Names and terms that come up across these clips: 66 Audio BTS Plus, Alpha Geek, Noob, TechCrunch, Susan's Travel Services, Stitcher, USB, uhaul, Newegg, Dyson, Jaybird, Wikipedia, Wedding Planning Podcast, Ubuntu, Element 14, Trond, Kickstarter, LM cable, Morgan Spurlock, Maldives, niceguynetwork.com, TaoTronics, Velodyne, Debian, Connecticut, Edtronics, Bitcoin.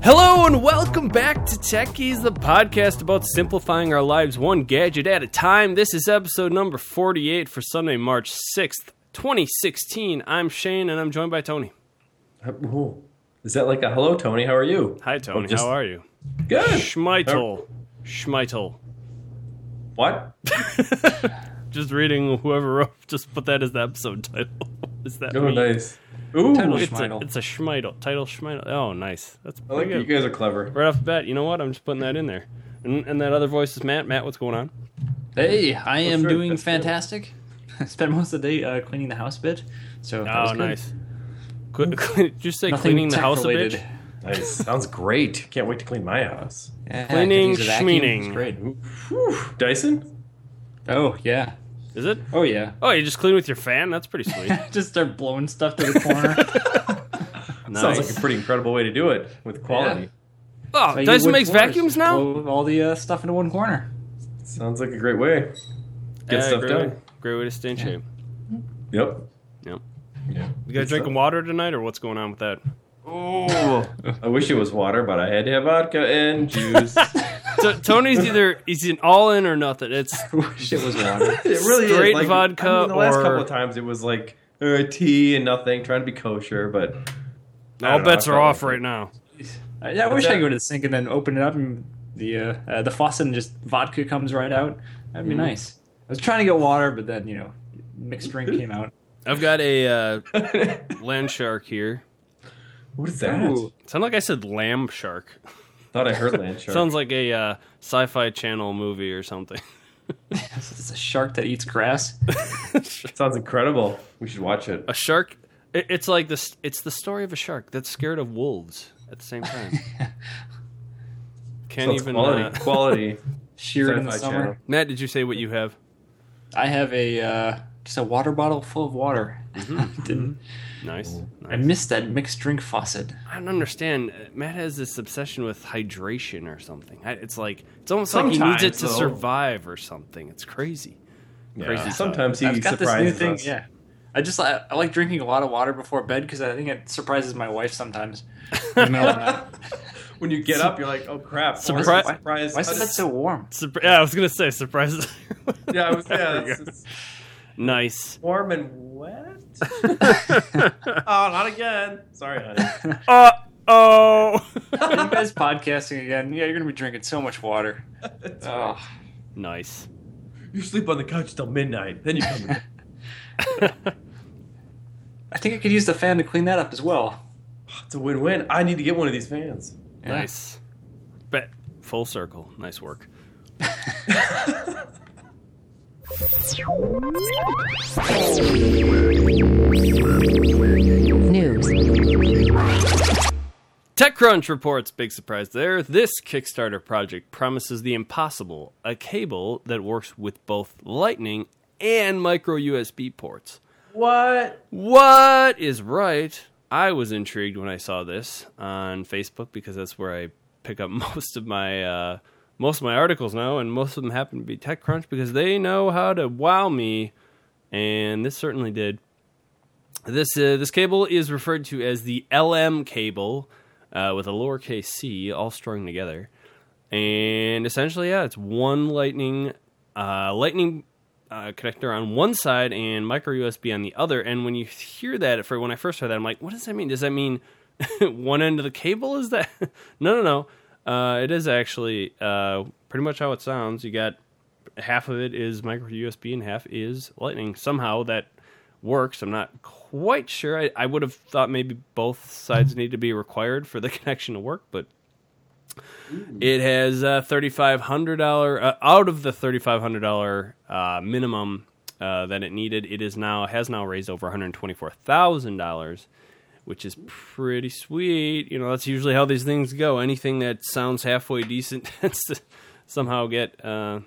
Hello and welcome back to Techies, the podcast about simplifying our lives one gadget at a time. This is episode number 48 for Sunday, March 6th, 2016. I'm Shane and I'm joined by Tony. Is that like a hello, Tony? How are you? Hi, Tony. How are you? Good. Schmeitel. Schmeitel. What? Just reading whoever wrote, just put that as the episode title. Is that me? Nice. Ooh, it's a Schmeitel. Title Schmeitel. Oh, nice. That's I like good. You guys are clever. Right off the bat, you know what? I'm just putting that in there. And that other voice is Matt. Matt, what's going on? Hey, I am doing fantastic. I spent most of the day cleaning the house a bit. So that was good. Nice. Did you say nothing cleaning the house related. A bit? Nice. Sounds great. Can't wait to clean my house. Yeah, cleaning, schmeening. Great. Dyson? Oh, yeah. Is it? Oh, yeah. Oh, you just clean with your fan? That's pretty sweet. Just start blowing stuff to the corner. Nice. Sounds like a pretty incredible way to do it with quality. Yeah. Oh, so Dyson makes vacuums now? Blow all the stuff into one corner. Sounds like a great way. Get stuff done. Great way to stay in shape. Yep. Yeah. You guys drinking water tonight, or what's going on with that? Oh, I wish it was water, but I had to have vodka and juice. So Tony's he's in all in or nothing. I wish it was water. It really is. Straight vodka. I mean, the last couple of times it was like tea and nothing, trying to be kosher, but all bets are off right now. Yeah, I wish I could go to the sink and then open it up and the faucet and just vodka comes right out. That'd be nice. I was trying to get water, but then mixed drink came out. I've got a land shark here. What is that? Ooh. Sound like I said lamb shark. Thought I heard land shark. Sounds like a sci-fi channel movie or something. It's a shark that eats grass. Sounds incredible. We should watch it. A shark. It's like this. It's the story of a shark that's scared of wolves at the same time. Can't even quality. Sheer in the summer. Channel. Matt, did you say what you have? I have a. Just a water bottle full of water. Mm-hmm. Didn't. Nice. I missed that mixed drink faucet. I don't understand. Matt has this obsession with hydration or something. It's like it's almost sometimes, like he needs it to survive or something. It's crazy. Yeah. Crazy. Sometimes he surprises this new us. Thing, yeah. I like drinking a lot of water before bed because I think it surprises my wife sometimes. When you get up, you're like, oh, crap. Surprise. Why is that so warm? I was going to say surprises. Yeah, I was nice. Warm and wet? Oh, not again. Sorry, honey. Uh-oh. You guys podcasting again. Yeah, you're going to be drinking so much water. Oh. Nice. You sleep on the couch till midnight. Then you come in. I think I could use the fan to clean that up as well. It's a win-win. I need to get one of these fans. Yeah. Nice. But full circle. Nice work. Noobs. TechCrunch reports, big surprise there, this Kickstarter project promises the impossible, a cable that works with both Lightning and micro USB ports. What is right? I was intrigued when I saw this on Facebook because that's where I pick up most of my articles now, and most of them happen to be TechCrunch because they know how to wow me, and this certainly did. This cable is referred to as the LM cable, with a lowercase c, all strung together. And essentially, it's one lightning connector on one side and micro USB on the other. And when you hear that, when I first heard that, I'm like, what does that mean? Does that mean one end of the cable is that? No. It is actually pretty much how it sounds. You got half of it is micro USB and half is Lightning. Somehow that works. I'm not quite sure. I would have thought maybe both sides need to be required for the connection to work, but it has $3,500 out of the $3,500 minimum that it needed. It is has now raised over $124,000. Which is pretty sweet. That's usually how these things go. Anything that sounds halfway decent tends to somehow get the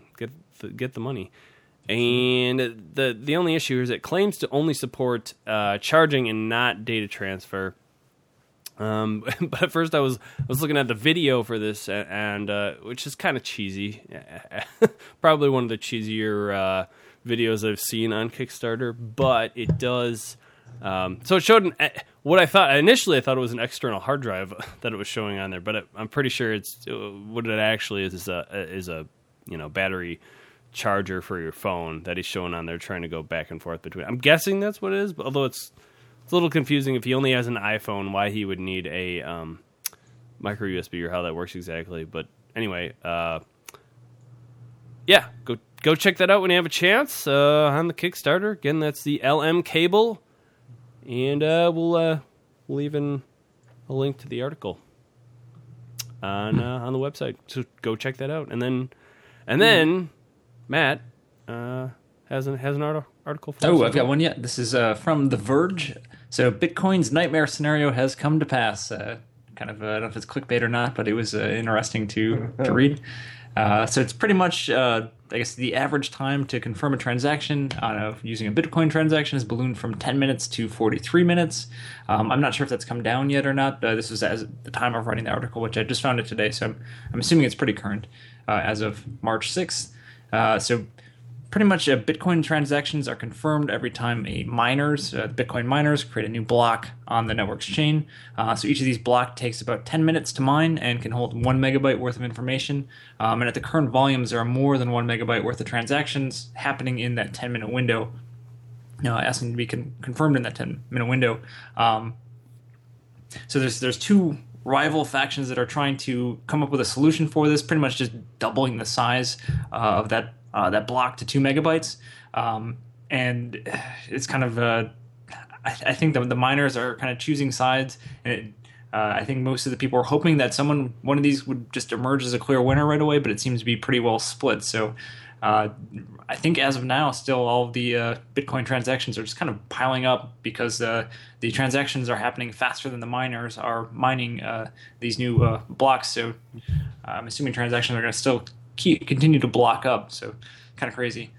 money. And the only issue is it claims to only support charging and not data transfer. But first I was looking at the video for this, and which is kind of cheesy. Probably one of the cheesier videos I've seen on Kickstarter, but it does... so it showed what I thought initially. I thought it was an external hard drive that it was showing on there, but I'm pretty sure it's what it actually is a battery charger for your phone that he's showing on there, trying to go back and forth between. I'm guessing that's what it is, but although it's a little confusing if he only has an iPhone, why he would need a micro USB or how that works exactly. But anyway, yeah, go check that out when you have a chance on the Kickstarter. Again, that's the LM cable. And we'll leave in a link to the article on the website, so go check that out. And then Matt has an article. For us. I've got one yet. This is from The Verge. So Bitcoin's nightmare scenario has come to pass. I don't know if it's clickbait or not, but it was interesting to read. So it's pretty much, I guess, the average time to confirm a transaction using a Bitcoin transaction has ballooned from 10 minutes to 43 minutes. I'm not sure if that's come down yet or not. This was as the time of writing the article, which I just found it today, so I'm assuming it's pretty current as of March 6th. So pretty much Bitcoin transactions are confirmed every time Bitcoin miners create a new block on the network's chain. So each of these blocks takes about 10 minutes to mine and can hold 1 megabyte worth of information. And at the current volumes, there are more than 1 megabyte worth of transactions happening in that 10-minute window, asking to be confirmed in that 10-minute window. So there's two rival factions that are trying to come up with a solution for this, pretty much just doubling the size of that block to 2 megabytes, and it's kind of I think the miners are kind of choosing sides, and I think most of the people are hoping that one of these would just emerge as a clear winner right away, but it seems to be pretty well split. So I think as of now, still all of the Bitcoin transactions are just kind of piling up because the transactions are happening faster than the miners are mining these new blocks. So I'm assuming transactions are going to still continue to block up, so kind of crazy.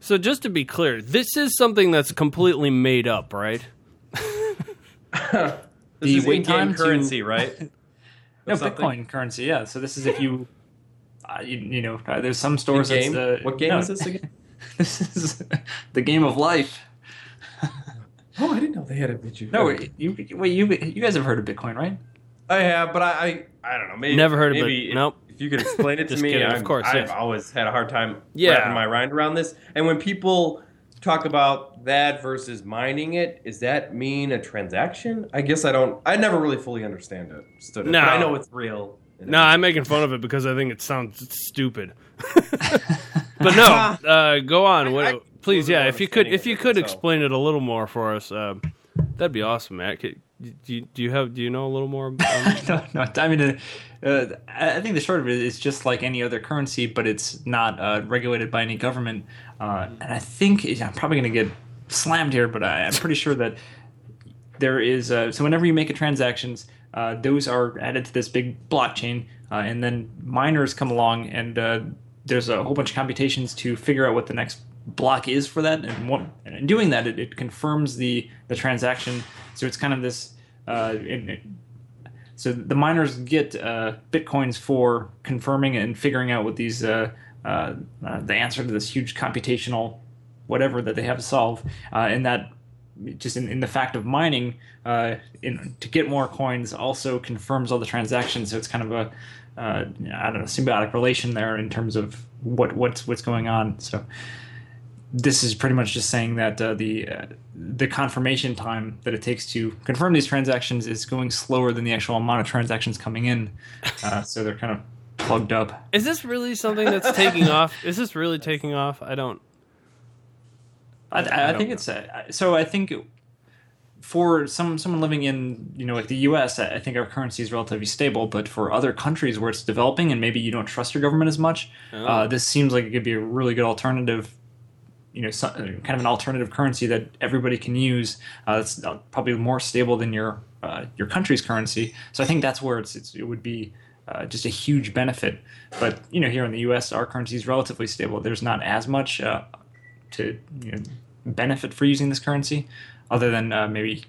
So just to be clear, this is something that's completely made up, right? This is in-game currency, right? No, Bitcoin currency, yeah. So this is if you, there's some stores. What game is this again? This is the game of life. Oh, I didn't know they had a Bitcoin. No, you guys have heard of Bitcoin, right? I have, but I don't know. Maybe never heard of it. Nope. If you could explain it to me, kidding, of course, I've always had a hard time wrapping my mind around this. And when people talk about that versus mining it, does that mean a transaction? I guess I never really fully understood it. No. But I know it's real. No, I'm making fun of it because I think it sounds stupid. But no, go on. Please, if you could explain it a little more for us, that'd be awesome, Matt. Do you know a little more? No. I mean, I think the short of it is just like any other currency, but it's not regulated by any government. And I think I'm probably going to get slammed here, but I'm pretty sure that there is. So whenever you make a transactions, those are added to this big blockchain, and then miners come along, and there's a whole bunch of computations to figure out what the next block is for that, and in doing that, it confirms the transaction. So it's kind of this. So the miners get bitcoins for confirming and figuring out what these the answer to this huge computational whatever that they have to solve, and that just in the fact of mining to get more coins also confirms all the transactions. So it's kind of a symbiotic relation there in terms of what's going on. So. This is pretty much just saying that the confirmation time that it takes to confirm these transactions is going slower than the actual amount of transactions coming in, so they're kind of plugged up. Is this really something that's taking off? Is this really taking off? I think for someone living in like the U.S., I think our currency is relatively stable. But for other countries where it's developing and maybe you don't trust your government as much, this seems like it could be a really good alternative. Kind of an alternative currency that everybody can use. It's probably more stable than your country's currency. So I think that's where it would be just a huge benefit. But here in the U.S., our currency is relatively stable. There's not as much to benefit for using this currency. other than maybe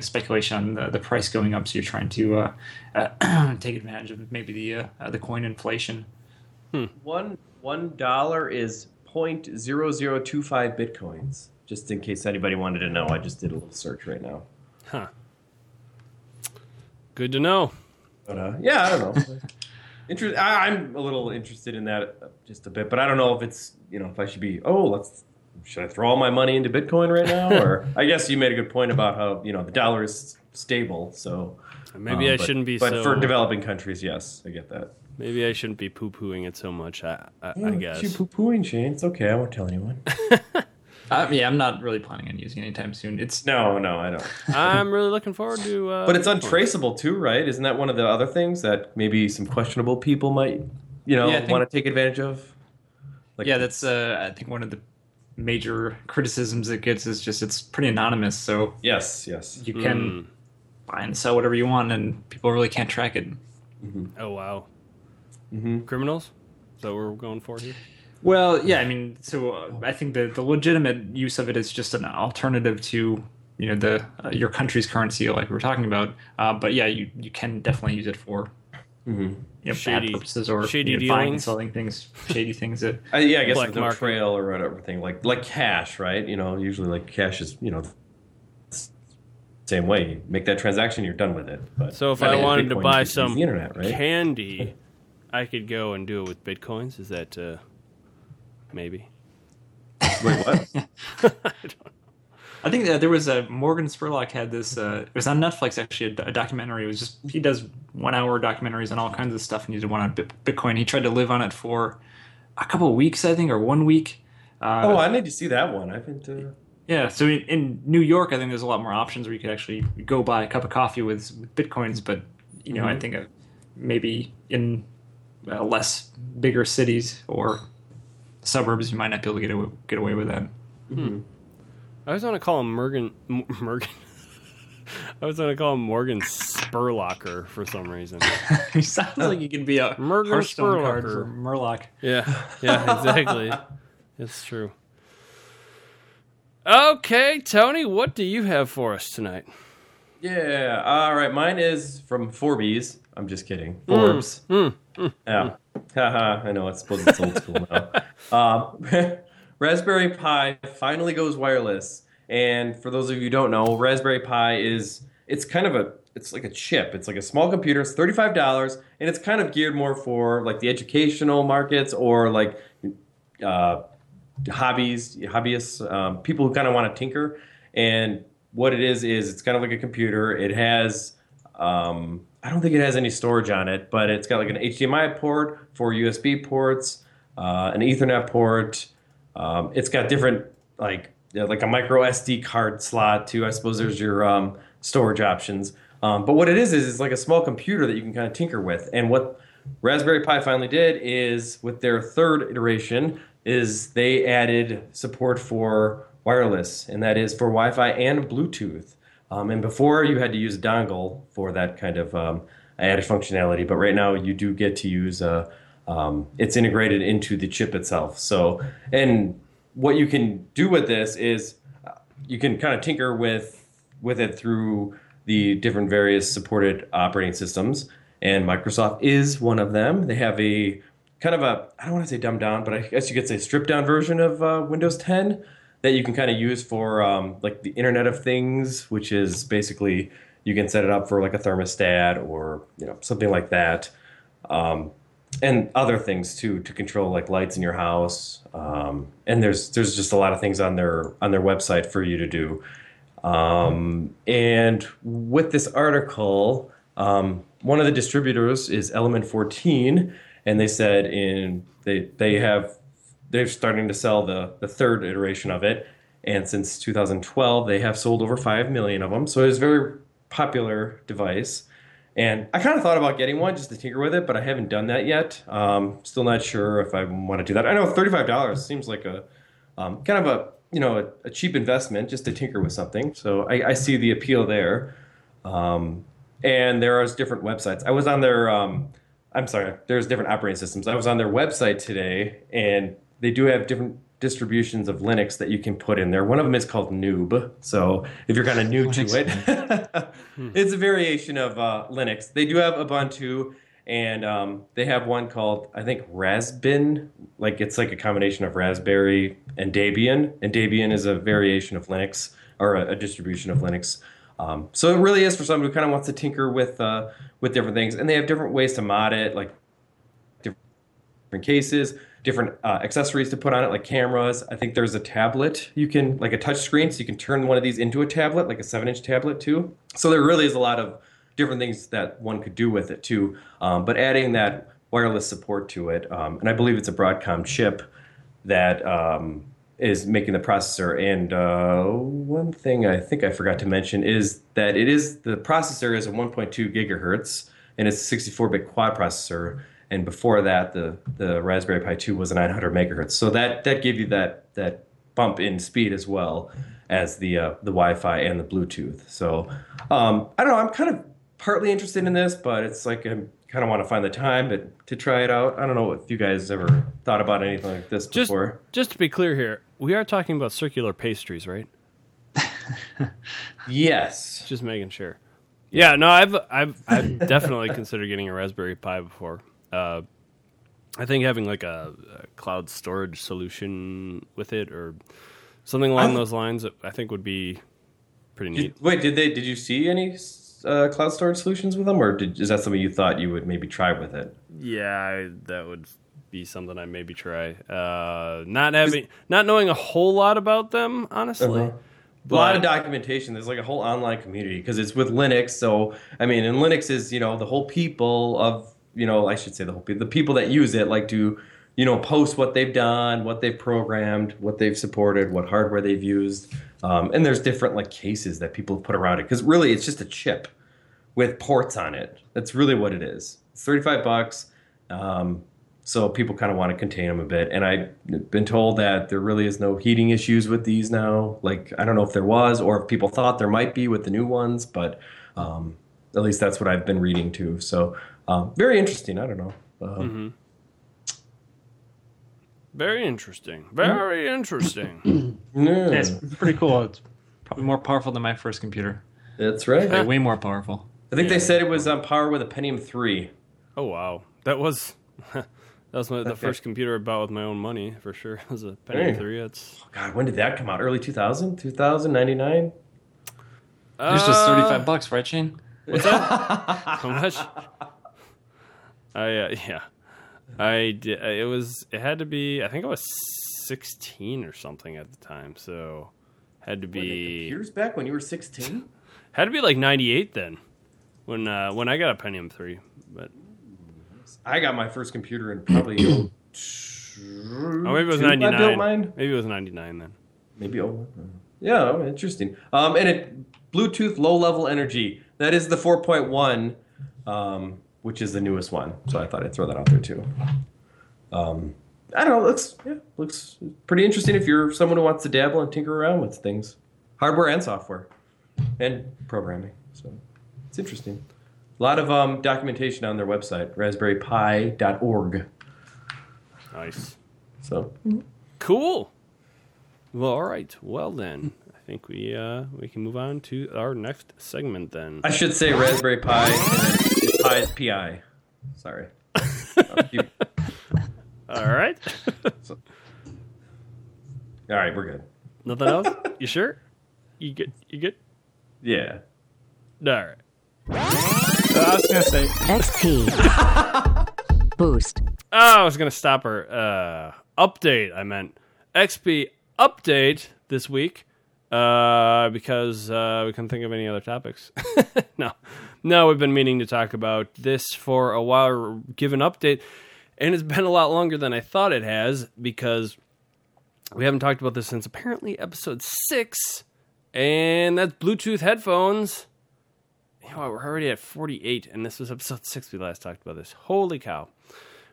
speculation on the price going up. So you're trying to take advantage of maybe the coin inflation. $1 is 0.0025 bitcoins. Just in case anybody wanted to know, I just did a little search right now. Huh. Good to know. But, yeah, I don't know. I'm a little interested in that just a bit, but I don't know if it's, if I should be, should I throw all my money into Bitcoin right now? Or I guess you made a good point about how, the dollar is stable, so. Maybe I shouldn't be But for developing countries, yes, I get that. Maybe I shouldn't be poo-pooing it so much, I guess. You poo-pooing, Shane. It's okay. I won't tell anyone. Yeah, I'm not really planning on using it anytime soon. No, I don't. I'm really looking forward to... but it's untraceable too, right? Isn't that one of the other things that maybe some questionable people might, want to take advantage of? That's, I think, one of the major criticisms it gets is just it's pretty anonymous. So yes. You can buy and sell whatever you want, and people really can't track it. Mm-hmm. Oh, wow. Mm-hmm. Criminals? Is that what we're going for here? Well, yeah, I mean, so I think the legitimate use of it is just an alternative to, the your country's currency, like we were talking about. But yeah, you can definitely use it for shady bad purposes or buying and selling things, shady things that I guess like no trail or whatever thing, like cash, right? Usually like cash is same way. You make that transaction, you're done with it. But so if I wanted Bitcoin, to buy some internet, right? Candy, I could go and do it with bitcoins. Is that maybe? Wait, what? I don't know. I think that there was Morgan Spurlock had this. It was on Netflix actually. A documentary. It was just he does 1 hour documentaries on all kinds of stuff, and he did one on Bitcoin. He tried to live on it for a couple of weeks, I think, or 1 week. I need to see that one. I've been to. Yeah, so in New York, I think there's a lot more options where you could actually go buy a cup of coffee with bitcoins, but I think maybe in less bigger cities or suburbs, you might not be able to get away with that. Mm-hmm. I was going to call him Morgan. I was going to call him Morgan Spurlocker for some reason. He sounds like he can be a Morgan Spurlocker. Murloc. Yeah, exactly. It's true. Okay, Tony, what do you have for us tonight? Yeah, all right. Mine is from Forbes. I'm just kidding. Forbes. Yeah. Haha, I know. I suppose it's old school now. Raspberry Pi finally goes wireless. And for those of you who don't know, Raspberry Pi it's like a chip. It's like a small computer. It's $35, and it's kind of geared more for like the educational markets or like hobbyists, people who kind of want to tinker. And what it is it's kind of like a computer. It has I don't think it has any storage on it, but it's got like an HDMI port, 4 USB ports, an Ethernet port. It's got different, like a micro SD card slot too. I suppose there's your storage options. But what it is it's like a small computer that you can kind of tinker with. And what Raspberry Pi finally did is, with their third iteration, is they added support for wireless, and that is for Wi-Fi and Bluetooth. And before, you had to use a dongle for that kind of added functionality, but right now you do get to use it's integrated into the chip itself. So, and what you can do with this is you can kind of tinker with it through the different various supported operating systems, and Microsoft is one of them. They have a kind of a, I don't want to say dumbed down, but I guess you could say stripped down version of Windows 10 that you can kind of use for like the Internet of Things, which is basically you can set it up for like a thermostat or something like that, and other things too to control like lights in your house. And there's just a lot of things on their website for you to do. And with this article, one of the distributors is Element 14. And they said they're starting to sell the third iteration of it, and since 2012 they have sold over 5 million of them. So it's a very popular device, and I kind of thought about getting one just to tinker with it, but I haven't done that yet. Still not sure if I want to do that. I know $35 seems like a kind of a cheap investment just to tinker with something. So I see the appeal there, and there are different websites. I was on their. There's different operating systems. I was on their website today, and they do have different distributions of Linux that you can put in there. One of them is called Noob. So if you're kind of new to it, it's a variation of Linux. They do have Ubuntu, and they have one called, I think, Raspbian. Like, it's like a combination of Raspberry and Debian. And Debian is a variation of Linux, or a distribution of Linux. So it really is for someone who kind of wants to tinker with different things. And they have different ways to mod it, like different cases, different accessories to put on it, like cameras. I think there's a tablet you can, like a touch screen, so you can turn one of these into a tablet, like a 7-inch tablet too. So there really is a lot of different things that one could do with it too. But adding that wireless support to it, and I believe it's a Broadcom chip that is making the processor. And one thing I think I forgot to mention is that it is, the processor is a 1.2 gigahertz, and it's a 64-bit quad processor. And before that, the Raspberry Pi 2 was a 900 megahertz. So that gave you that bump in speed as well as the Wi-Fi and the Bluetooth. So I don't know. I'm kind of partly interested in this, but it's like I kind of want to find the time to try it out. I don't know if you guys ever thought about anything like this before. Just to be clear here, we are talking about circular pastries, right? Yes. Just making sure. Yeah. No, I've definitely considered getting a Raspberry Pi before. I think having like a cloud storage solution with it or something along those lines, I think would be pretty neat. Did you see any cloud storage solutions with them, or is that something you thought you would maybe try with it? Yeah, that would be something I maybe try. Not knowing a whole lot about them, honestly. Uh-huh. A lot of documentation. There's like a whole online community because it's with Linux. So I mean, and Linux is the whole people of the people that use it like to, post what they've done, what they've programmed, what they've supported, what hardware they've used. And there's different like cases that people put around it. Because really, it's just a chip with ports on it. That's really what it is. It's $35. So people kind of want to contain them a bit. And I've been told that there really is no heating issues with these now. Like, I don't know if there was or if people thought there might be with the new ones. But at least that's what I've been reading too. So... very interesting. I don't know. Very interesting. Very interesting. Yeah, it's pretty cool. It's probably more powerful than my first computer. That's right. Like, way more powerful. I think they said it was on par with a Pentium 3. Oh, wow. That was the first computer I bought with my own money, for sure. It was a Pentium 3. It's... Oh, God, when did that come out? Early 2000? 2099? It was just $35, right, Shane? What's that? How much? It had to be, I think I was 16 or something at the time, so had to be... Were the computers back when you were 16? Had to be like 98 then, when I got a Pentium 3, but... I got my first computer in probably... maybe it was 99. I built mine. Maybe it was 99 then. Maybe 01. Yeah, interesting. And it Bluetooth low-level energy. That is the 4.1... which is the newest one, so I thought I'd throw that out there too. I don't know, looks pretty interesting if you're someone who wants to dabble and tinker around with things, hardware and software, and programming. So it's interesting. A lot of documentation on their website, raspberrypi.org. Nice. So cool. Well, all right. Well then. I think we can move on to our next segment then. I should say Raspberry Pi and Pi is P-I. Sorry. All right. All right, we're good. Nothing else? You sure? You good? Yeah. All right. I was going to say. XP. Boost. Oh, I was going to stop her. Update, I meant. XP update this week. Because we couldn't think of any other topics. No, we've been meaning to talk about this for a while, or give an update, and it's been a lot longer than I thought it has, because we haven't talked about this since apparently episode 6, and that's Bluetooth headphones. We're already at 48, and this was episode 6 we last talked about this. Holy cow.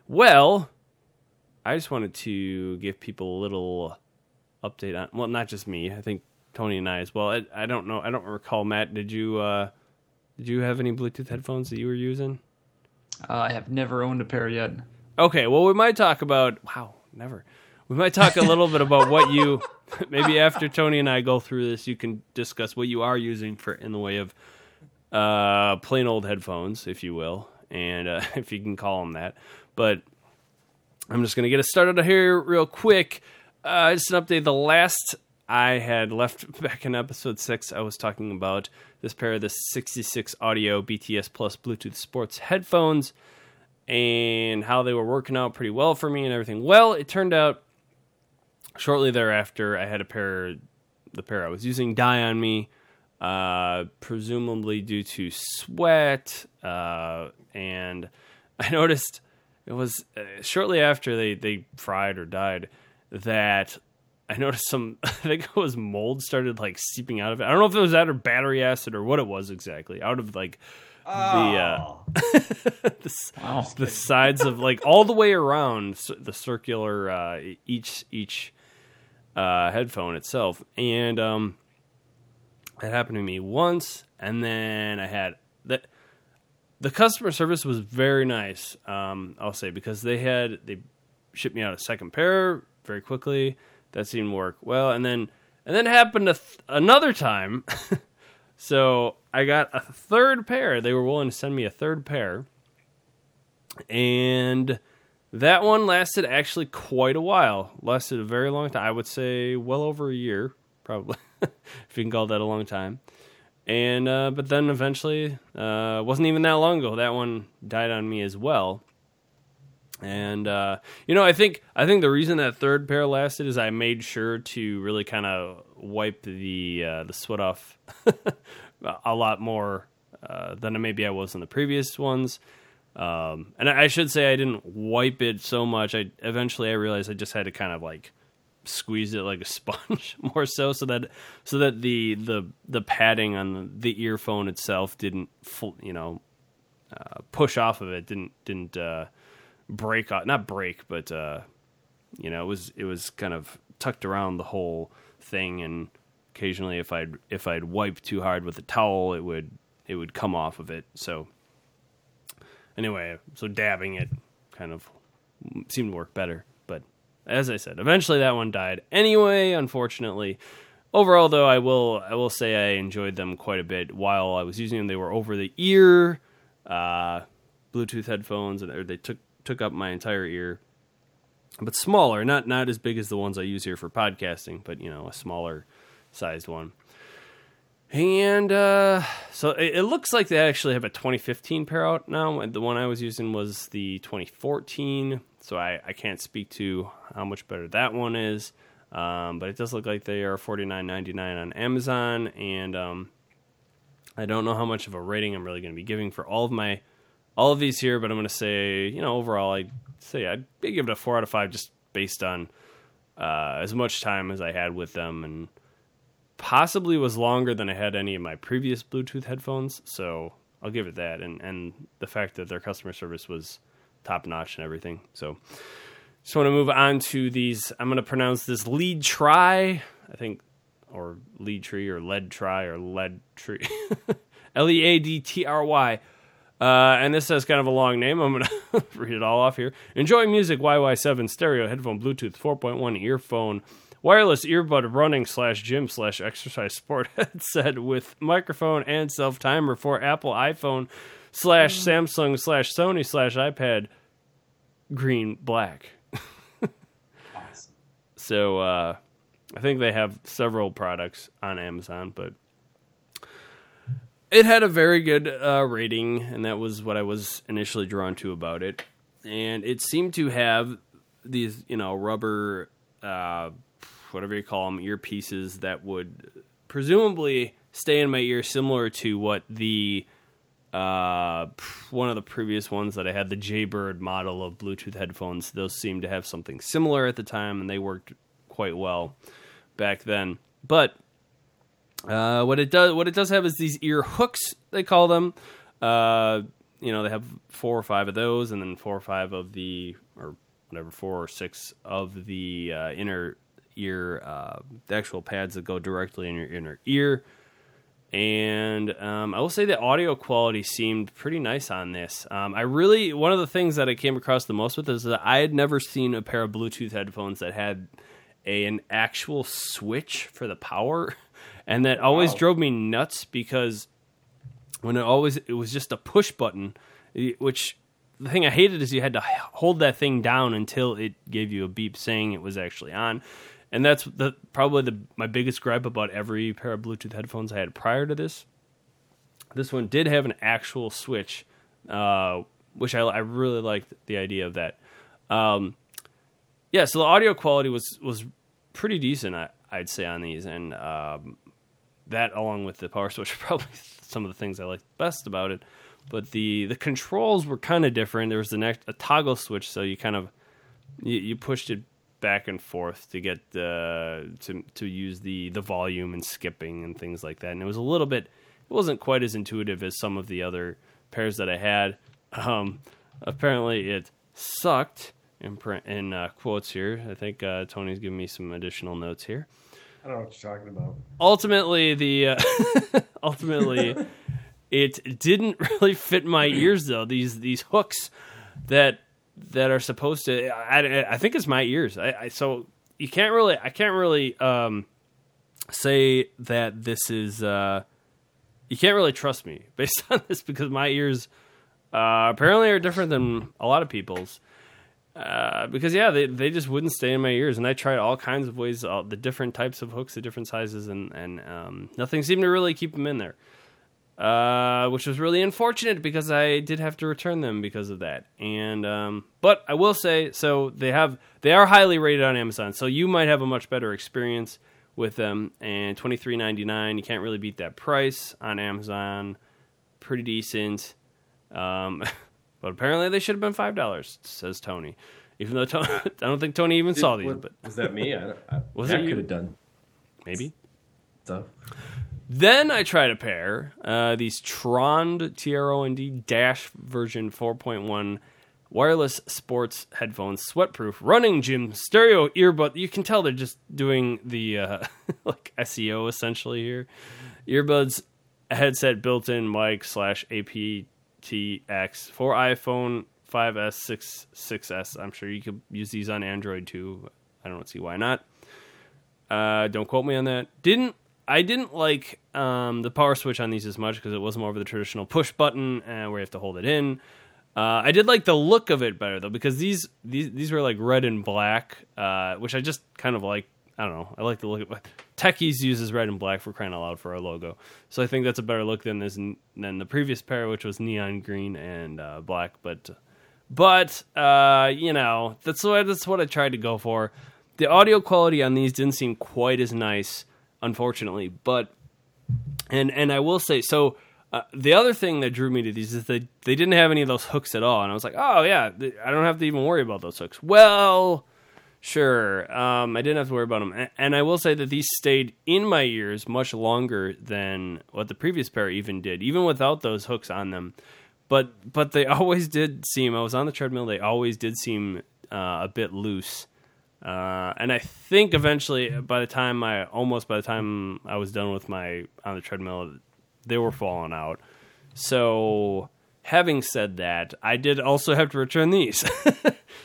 Well, I just wanted to give people a little update on, well, not just me, I think Tony and I as well. I don't know. I don't recall. Matt, did you have any Bluetooth headphones that you were using? I have never owned a pair yet. Okay. Well, we might talk about. Wow, never. We might talk a little bit about what you, maybe after Tony and I go through this, you can discuss what you are using for in the way of plain old headphones, if you will, and if you can call them that. But I'm just going to get us started here real quick. Just an update. The last I had left back in episode 6, I was talking about this pair of the 66 Audio BTS Plus Bluetooth Sports headphones and how they were working out pretty well for me and everything. Well, it turned out shortly thereafter, I had the pair I was using die on me, presumably due to sweat, and I noticed it was shortly after they fried or died that I noticed I think it was mold started like seeping out of it. I don't know if it was that or battery acid or what it was exactly. Out of like the sides of like all the way around the circular each headphone itself. And it happened to me once, and then I had that. The customer service was very nice. I'll say, because they shipped me out a second pair very quickly. That seemed to work well, and then it happened another time. So I got a third pair. They were willing to send me a third pair, and that one lasted actually quite a while. Lasted a very long time. I would say well over a year, probably, if you can call that a long time. And but then eventually, wasn't even that long ago, that one died on me as well. And, I think the reason that third pair lasted is I made sure to really kind of wipe the sweat off a lot more than maybe I was in the previous ones. And I should say I didn't wipe it so much. Eventually I realized I just had to kind of like squeeze it like a sponge more so that the padding on the earphone itself didn't, push off of it, didn't break off, not break, but it was kind of tucked around the whole thing, and occasionally if I'd wipe too hard with a towel, it would come off of it. So anyway, dabbing it kind of seemed to work better, but as I said, eventually that one died anyway, unfortunately. Overall though, I will say I enjoyed them quite a bit while I was using them. They were over the ear Bluetooth headphones, and they took up my entire ear, but smaller, not as big as the ones I use here for podcasting, but a smaller sized one. And so it looks like they actually have a 2015 pair out now. The one I was using was the 2014, so I can't speak to how much better that one is, but it does look like they are $49.99 on Amazon, and I don't know how much of a rating I'm really going to be giving for all of these here, but I'm going to say, overall, I'd say I'd give it a 4 out of 5 just based on as much time as I had with them, and possibly was longer than I had any of my previous Bluetooth headphones, so I'll give it that, and the fact that their customer service was top-notch and everything. So just want to move on to these. I'm going to pronounce this LeadTry, I think, or LeadTry, or LeadTry, or LeadTry, LeadTry. And this has kind of a long name. I'm going to read it all off here. Enjoy music, YY7 stereo headphone, Bluetooth 4.1 earphone, wireless earbud running /gym/exercise sport headset with microphone and self-timer for Apple iPhone /Samsung /Sony /iPad green black. Awesome. So I think they have several products on Amazon, but it had a very good rating, and that was what I was initially drawn to about it. And it seemed to have these, rubber, whatever you call them, earpieces that would presumably stay in my ear, similar to what the one of the previous ones that I had, the Jaybird model of Bluetooth headphones. Those seemed to have something similar at the time, and they worked quite well back then. But what it does have is these ear hooks, they call them. They have 4 or 5 of those, and then 4 or 5 of the, or whatever, 4 or 6 of the inner ear, the actual pads that go directly in your inner ear. And I will say the audio quality seemed pretty nice on this. One of the things that I came across the most with is that I had never seen a pair of Bluetooth headphones that had an actual switch for the power. And that always drove me nuts because it was just a push button, which the thing I hated is you had to hold that thing down until it gave you a beep saying it was actually on. And that's probably my biggest gripe about every pair of Bluetooth headphones I had prior to this. This one did have an actual switch, which I really liked the idea of that. So the audio quality was pretty decent, I'd say, on these. And that, along with the power switch, are probably some of the things I liked best about it. But the controls were kind of different. There was a toggle switch, so you kind of you pushed it back and forth to get to use the volume and skipping and things like that. And it was it wasn't quite as intuitive as some of the other pairs that I had. Apparently it sucked in quotes here. I think Tony's giving me some additional notes here. I don't know what you're talking about. Ultimately it didn't really fit my ears though. These hooks that are supposed to, I think it's my ears. So you can't really, say that this is, you can't really trust me based on this because my ears, apparently are different than a lot of people's, because they just wouldn't stay in my ears. And I tried all kinds of ways, all the different types of hooks, the different sizes and nothing seemed to really keep them in there. Which was really unfortunate because I did have to return them because of that. And but I will say, so they are highly rated on Amazon, so you might have a much better experience with them. And $23.99, you can't really beat that price on Amazon. Pretty decent. But apparently they should have been $5, says Tony. Even though I don't think Tony even saw these. But was that me? I could have done. Maybe. Stuff. Then I tried a pair, these Trond, T-R-O-N-D, Dash version 4.1 wireless sports headphones, sweatproof, running gym, stereo earbud. You can tell they're just doing the like SEO essentially here. Earbuds, headset, built-in mic / aptX for iPhone 5S, 6, 6S. I'm sure you could use these on Android too. I don't see why not. Don't quote me on that. I didn't like the power switch on these as much because it was more of the traditional push button where you have to hold it in. I did like the look of it better, though, because these were like red and black, which I just kind of like. I don't know. I like the look of it. Techies uses red and black for crying out loud for our logo. So I think that's a better look than the previous pair, which was neon green and black. But you know, that's what I tried to go for. The audio quality on these didn't seem quite as nice, unfortunately, but and I will say so. The other thing that drew me to these is that they didn't have any of those hooks at all, and I was like, oh yeah, I don't have to even worry about those hooks. Well, sure, I didn't have to worry about them, and I will say that these stayed in my ears much longer than what the previous pair even did, even without those hooks on them. But they always did seem. I was on the treadmill; they always did seem a bit loose. And I think eventually, by the time I was done with my on the treadmill, they were falling out. So, having said that, I did also have to return these.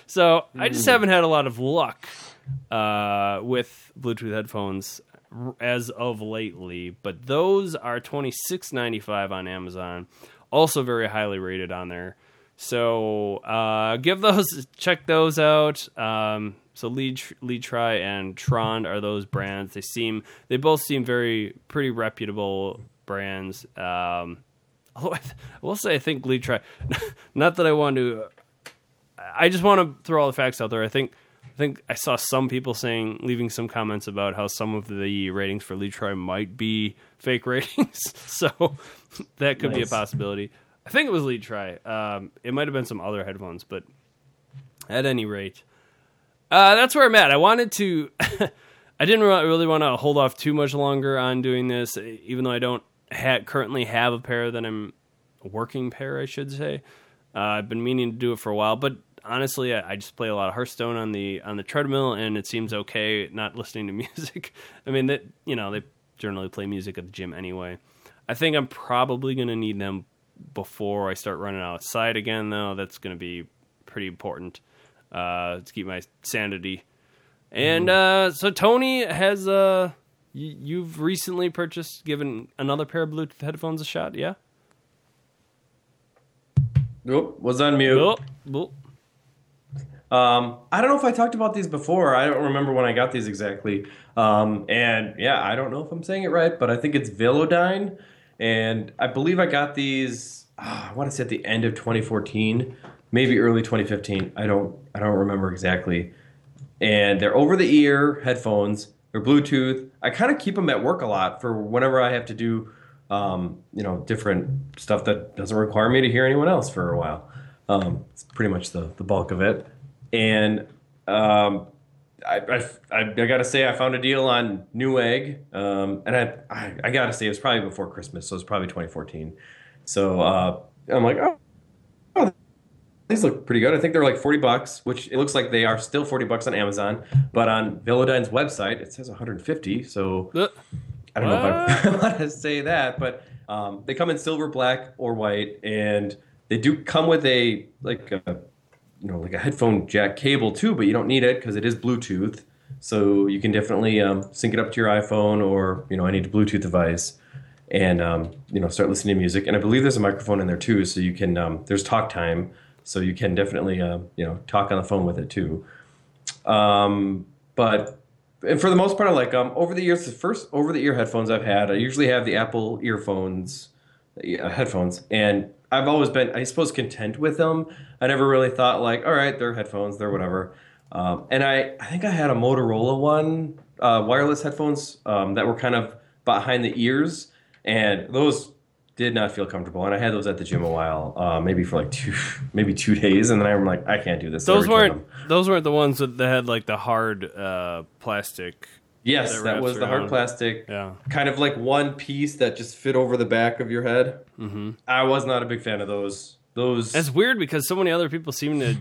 So I just haven't had a lot of luck with Bluetooth headphones as of lately. But those are $26.95 on Amazon, also very highly rated on there. So check those out. So LeadTry and Trond are those brands. They both seem very pretty reputable brands. I will say I think LeadTry. Not that I want to. I just want to throw all the facts out there. I think I saw some people leaving some comments about how some of the ratings for LeadTry might be fake ratings. So that could be a possibility. I think it was LeadTry. It might have been some other headphones, but at any rate, that's where I'm at. I didn't really want to hold off too much longer on doing this, even though I don't currently have a working pair, I should say. I've been meaning to do it for a while, but honestly, I just play a lot of Hearthstone on the treadmill, and it seems okay not listening to music. I mean, they generally play music at the gym anyway. I think I'm probably going to need them before I start running outside again, though. That's going to be pretty important to keep my sanity. And so Tony has you've recently given another pair of Bluetooth headphones a shot, yeah? Oop, was on mute. I don't know if I talked about these before. I don't remember when I got these exactly. And yeah, I don't know if I'm saying it right, but I think it's Velodyne. And I believe I got these, I want to say at the end of 2014, maybe early 2015. I don't remember exactly. And they're over-the-ear headphones. They're Bluetooth. I kind of keep them at work a lot for whenever I have to do different stuff that doesn't require me to hear anyone else for a while. It's pretty much the bulk of it. And I got to say, I found a deal on Newegg. And I got to say, it was probably before Christmas, so it was probably 2014. So I'm like, oh, these look pretty good. I think they're like $40, which it looks like they are still $40 on Amazon. But on Velodyne's website, it says $150. So I don't know if I want to say that, but they come in silver, black, or white, and they do come with a headphone jack cable too, but you don't need it because it is Bluetooth. So you can definitely sync it up to your iPhone or any Bluetooth device, and start listening to music. And I believe there's a microphone in there too, so you can there's talk time, so you can definitely talk on the phone with it too. And for the most part, I like them. Over the years, the first over-the-ear headphones I've had, I usually have the Apple headphones, and I've always been, I suppose, content with them. I never really thought like, all right, they're headphones, they're whatever. And I think I had a Motorola one, wireless headphones that were kind of behind the ears, and those did not feel comfortable. And I had those at the gym a while, maybe for like two days. And then I'm like, I can't do this. Those weren't the ones that they had like the hard plastic. Yes, that was the hard plastic. Yeah. Kind of like one piece that just fit over the back of your head. Mm-hmm. I was not a big fan of those. That's weird because so many other people seem to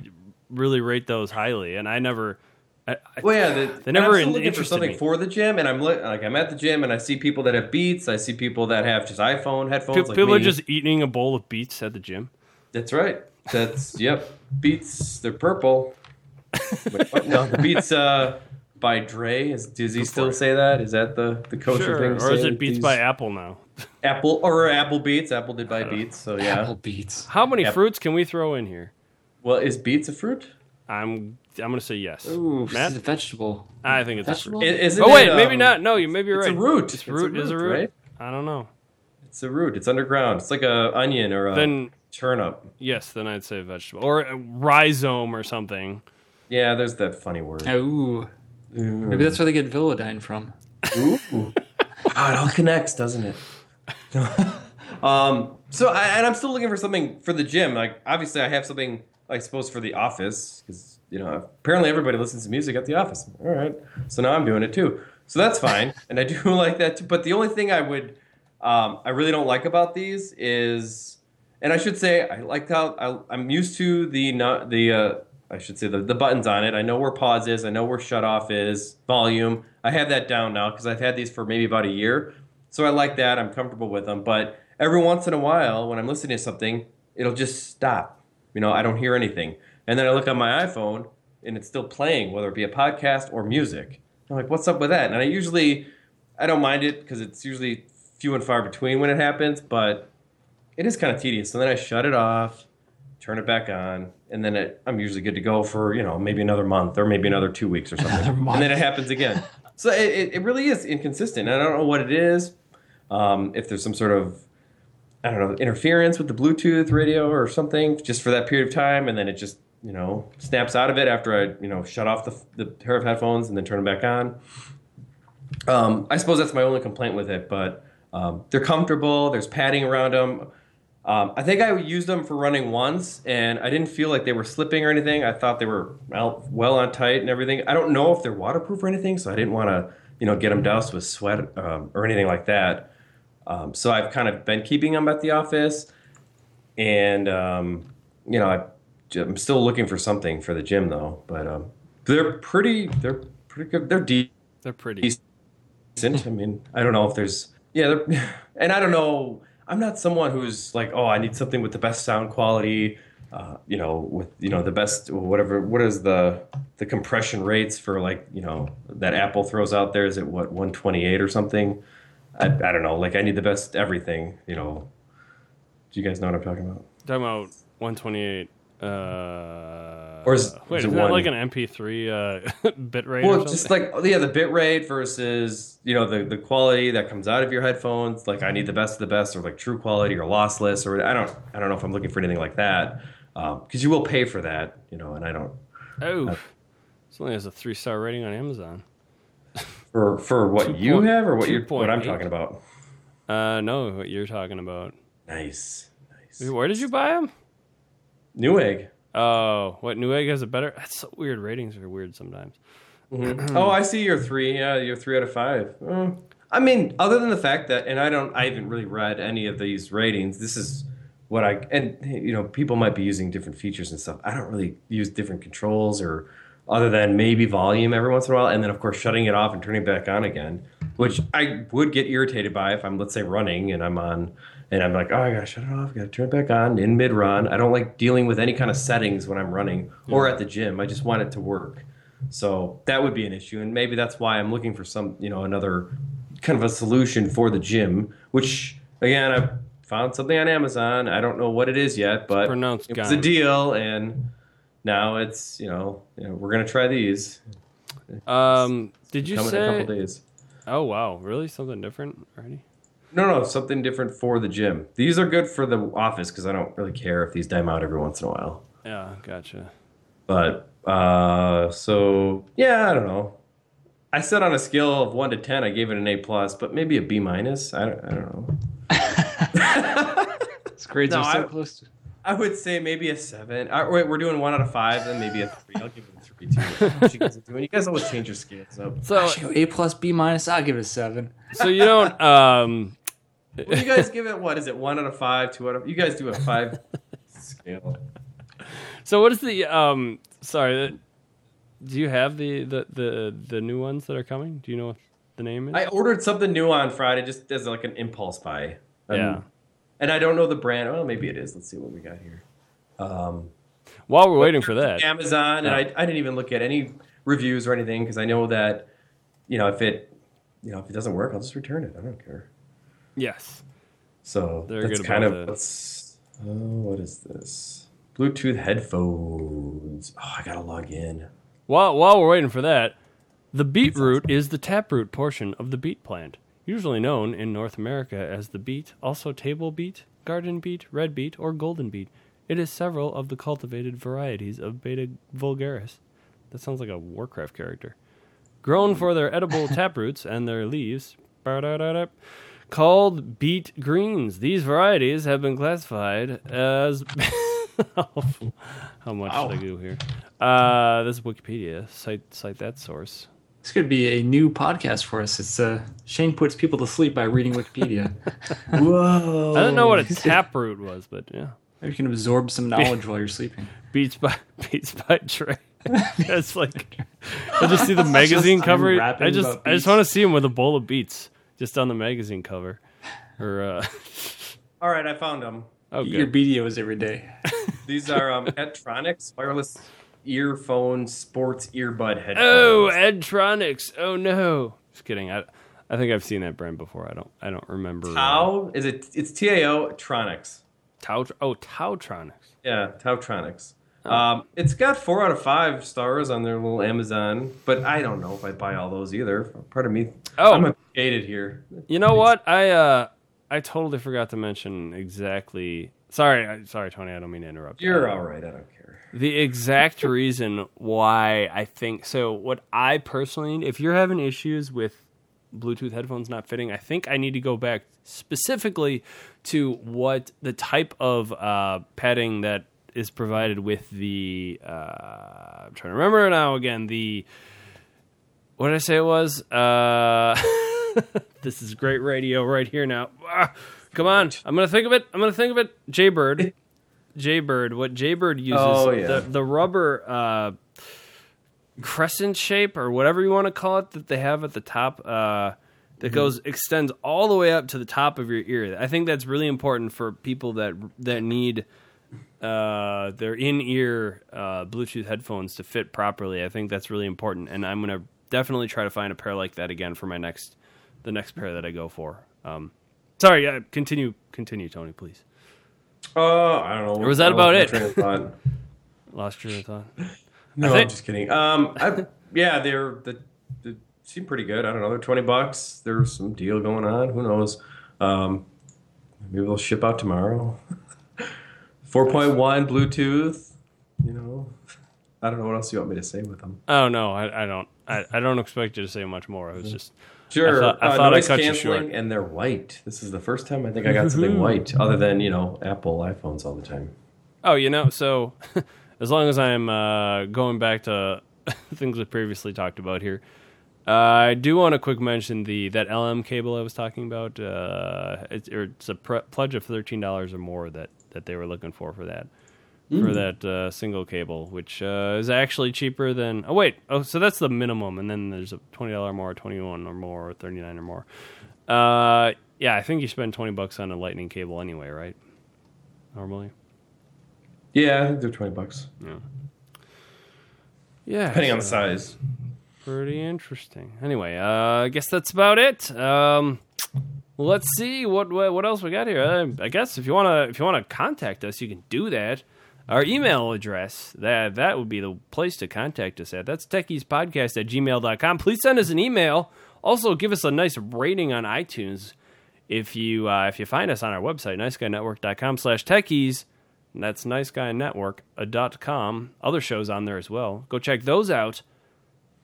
really rate those highly. And I never... They never interested me. I'm looking for something for the gym, and I'm at the gym, and I see people that have Beats. I see people that have just iPhone headphones. People are just eating a bowl of Beats at the gym. That's right. That's yep. Beats. They're purple. Wait, no, the Beats by Dre. Does he still say that? Is that the kosher thing? Or is it Beats by Apple now? Apple or Apple Beats. Apple did buy Beats. So yeah. Apple Beats. How many fruits can we throw in here? Well, is Beats a fruit? I'm going to say yes. Ooh, Matt? It's a vegetable. I think it's vegetable? A fruit. Maybe not. No, you may be right. It's a root. It's a root, right? I don't know. It's a root. It's underground. It's like an onion or a turnip. Yes, then I'd say vegetable. Or a rhizome or something. Yeah, there's that funny word. Ooh. Maybe that's where they get Velodyne from. Ooh. Wow, it all connects, doesn't it? And I'm still looking for something for the gym. Like, obviously, I have something, I suppose, for the office, because apparently everybody listens to music at the office. All right. So now I'm doing it too. So that's fine. And I do like that too. But the only thing I really don't like about these is, and I should say, I liked how I'm used to the buttons on it. I know where pause is. I know where shut off is, volume. I have that down now because I've had these for maybe about a year. So I like that. I'm comfortable with them. But every once in a while when I'm listening to something, it'll just stop. I don't hear anything. And then I look on my iPhone, and it's still playing, whether it be a podcast or music. I'm like, what's up with that? And I don't mind it because it's usually few and far between when it happens, but it is kind of tedious. So then I shut it off, turn it back on, and then I'm usually good to go for, maybe another month or maybe another 2 weeks or something. And then it happens again. So it really is inconsistent. I don't know what it is, if there's some sort of, I don't know, interference with the Bluetooth radio or something just for that period of time, and then it just... snaps out of it after I, shut off the pair of headphones and then turn them back on. I suppose that's my only complaint with it, but they're comfortable. There's padding around them. I think I used them for running once, and I didn't feel like they were slipping or anything. I thought they were well on tight and everything. I don't know if they're waterproof or anything, so I didn't want to, get them doused with sweat or anything like that. So I've kind of been keeping them at the office, and, I'm still looking for something for the gym though, but they're pretty good. They're decent. I mean, I don't know if there's Yeah, and I don't know. I'm not someone who's like, oh, I need something with the best sound quality, with the best whatever. What is the compression rates for that Apple throws out there? Is it 128 or something? I don't know. Like I need the best everything. Do you guys know what I'm talking about? Talking about 128. Or is it that like an MP3 bit rate? Well, or just like the bit rate versus the quality that comes out of your headphones. Like I need the best of the best, or like true quality or lossless, or I don't know if I'm looking for anything like that because you will pay for that, And I don't. Oh, it only has a 3-star rating on Amazon. for what you have or what I'm talking about? No, what you're talking about. Nice. Where did you buy them? Newegg. Oh, what? Newegg has a better? That's so weird. Ratings are weird sometimes. Mm-hmm. Oh, I see your 3. Yeah, your 3 out of 5. I mean, other than the fact that, and I haven't really read any of these ratings. This is what people might be using different features and stuff. I don't really use different controls or other than maybe volume every once in a while. And then, of course, shutting it off and turning it back on again, which I would get irritated by if I'm, let's say, running and I'm on. And I'm like, oh, I got to shut it off. I got to turn it back on in mid-run. I don't like dealing with any kind of settings when I'm running or at the gym. I just want it to work. So that would be an issue. And maybe that's why I'm looking for some, another kind of a solution for the gym, which, again, I found something on Amazon. I don't know what it is yet, but it's a deal. And now it's, we're going to try these. Did you say? In a couple days. Oh, wow. Really? Something different already? No, something different for the gym. These are good for the office because I don't really care if these dime out every once in a while. Yeah, gotcha. But, I don't know. I said on a scale of 1 to 10, I gave it an A+, but maybe a B-. I don't know. These grades are so close to... I would say maybe a 7. We're doing 1 out of 5, then maybe a 3. I'll give it a 3, too. You guys always change your scales up. So, A+, B-, I'll give it a 7. So you don't... Well, you guys give it, what is it, 1 out of 5, 2 out of... You guys do a 5 scale. So what is the... do you have the new ones that are coming? Do you know what the name is? I ordered something new on Friday just as like an impulse buy. And I don't know the brand. Well, maybe it is. Let's see what we got here. While we're waiting for that. Amazon, and I didn't even look at any reviews or anything because I know that, if it doesn't work, I'll just return it. I don't care. Yes. So they're that's good kind of what's, what is this? Bluetooth headphones. Oh, I gotta log in. While we're waiting for that, the beetroot is the taproot portion of the beet plant, usually known in North America as the beet, also table beet, garden beet, red beet, or golden beet. It is several of the cultivated varieties of Beta vulgaris. That sounds like a Warcraft character. Grown for their edible taproots and their leaves. Called beet greens. These varieties have been classified as... How much did I do here? This is Wikipedia. Cite that source. This could be a new podcast for us. It's Shane puts people to sleep by reading Wikipedia. Whoa. I don't know what a taproot was, but yeah. You can absorb some knowledge while you're sleeping. Beats by Trey. That's like... I just see the magazine cover. I just want to see him with a bowl of beets. Just on the magazine cover. All right, I found them. Oh, your videos every day. These are Edtronics wireless earphone sports earbud headphones. Oh, Edtronics. Oh no. Just kidding. I think I've seen that brand before. I don't remember. Tao? Is it it's TaoTronics. TaoTronics. Yeah, TaoTronics. Oh. It's got 4 out of 5 stars on their little Amazon, but I don't know if I buy all those either. Part of me, I'm jaded here. You know what? I totally forgot to mention exactly. Sorry, Tony. I don't mean to interrupt. You're all right. I don't care. The exact reason why I think so. What I personally need, if you're having issues with Bluetooth headphones not fitting, I think I need to go back specifically to what the type of padding that is provided with the I'm trying to remember now again the what did I say it was this is great radio right here now come on I'm gonna think of it Jaybird what Jaybird uses the rubber crescent shape or whatever you want to call it that they have at the top that goes extends all the way up to the top of your ear. I think that's really important for people that need their in-ear Bluetooth headphones to fit properly. I think that's really important, and I'm going to definitely try to find a pair like that again for my next pair that I go for. Sorry, continue, Tony, please. I don't know. Or was that about it? Lost your thought. No, I'm just kidding. They seem pretty good. I don't know. They're $20. There's some deal going on. Who knows? Maybe they'll ship out tomorrow. 4.1 Bluetooth. You know, I don't know what else you want me to say with them. Oh no, I don't. I don't expect you to say much more. I was just sure. I thought I cut you short. And they're white. This is the first time I think I got something white, other than Apple iPhones all the time. Oh, so. As long as I'm going back to things we previously talked about here, I do want to quick mention that LM cable I was talking about. It's a pledge of $13 or more that they were looking for that single cable, which is actually cheaper than. Oh wait, so that's the minimum, and then there's a $20 more, $21 or more, or $39 or more. Yeah, I think you spend $20 on a lightning cable anyway, right? Normally. Yeah, I think they're $20. Yeah. Yeah. Depending on the size. Pretty interesting. Anyway, I guess that's about it. Let's see what else we got here. I guess if you wanna contact us, you can do that. Our email address that would be the place to contact us at. That's techiespodcast@gmail.com. Please send us an email. Also, give us a nice rating on iTunes if you find us on our website, niceguynetwork.com/techies. And that's niceguynetwork.com. Other shows on there as well. Go check those out.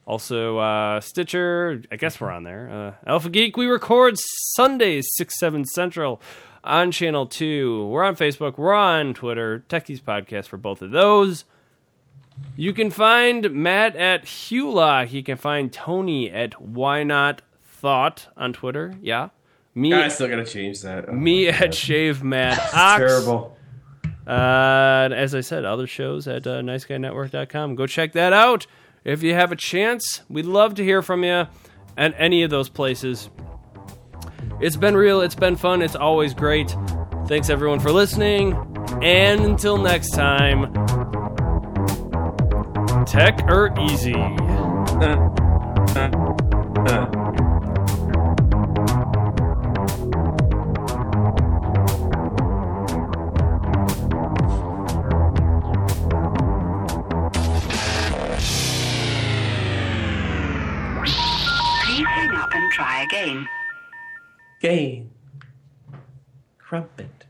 Also, Stitcher, I guess we're on there. Alpha Geek, we record Sundays, 6, 7 Central on Channel 2. We're on Facebook. We're on Twitter. Techies Podcast for both of those. You can find Matt at Hulock. You can find Tony at Why Not Thought on Twitter. Yeah. I still got to change that. At Shave Matt Ox. Terrible. As I said, other shows at niceguynetwork.com. Go check that out if you have a chance. We'd love to hear from you at any of those places. It's been real. It's been fun. It's always great. Thanks, everyone, for listening. And until next time, tech or easy. Try again. Game. Crumpet.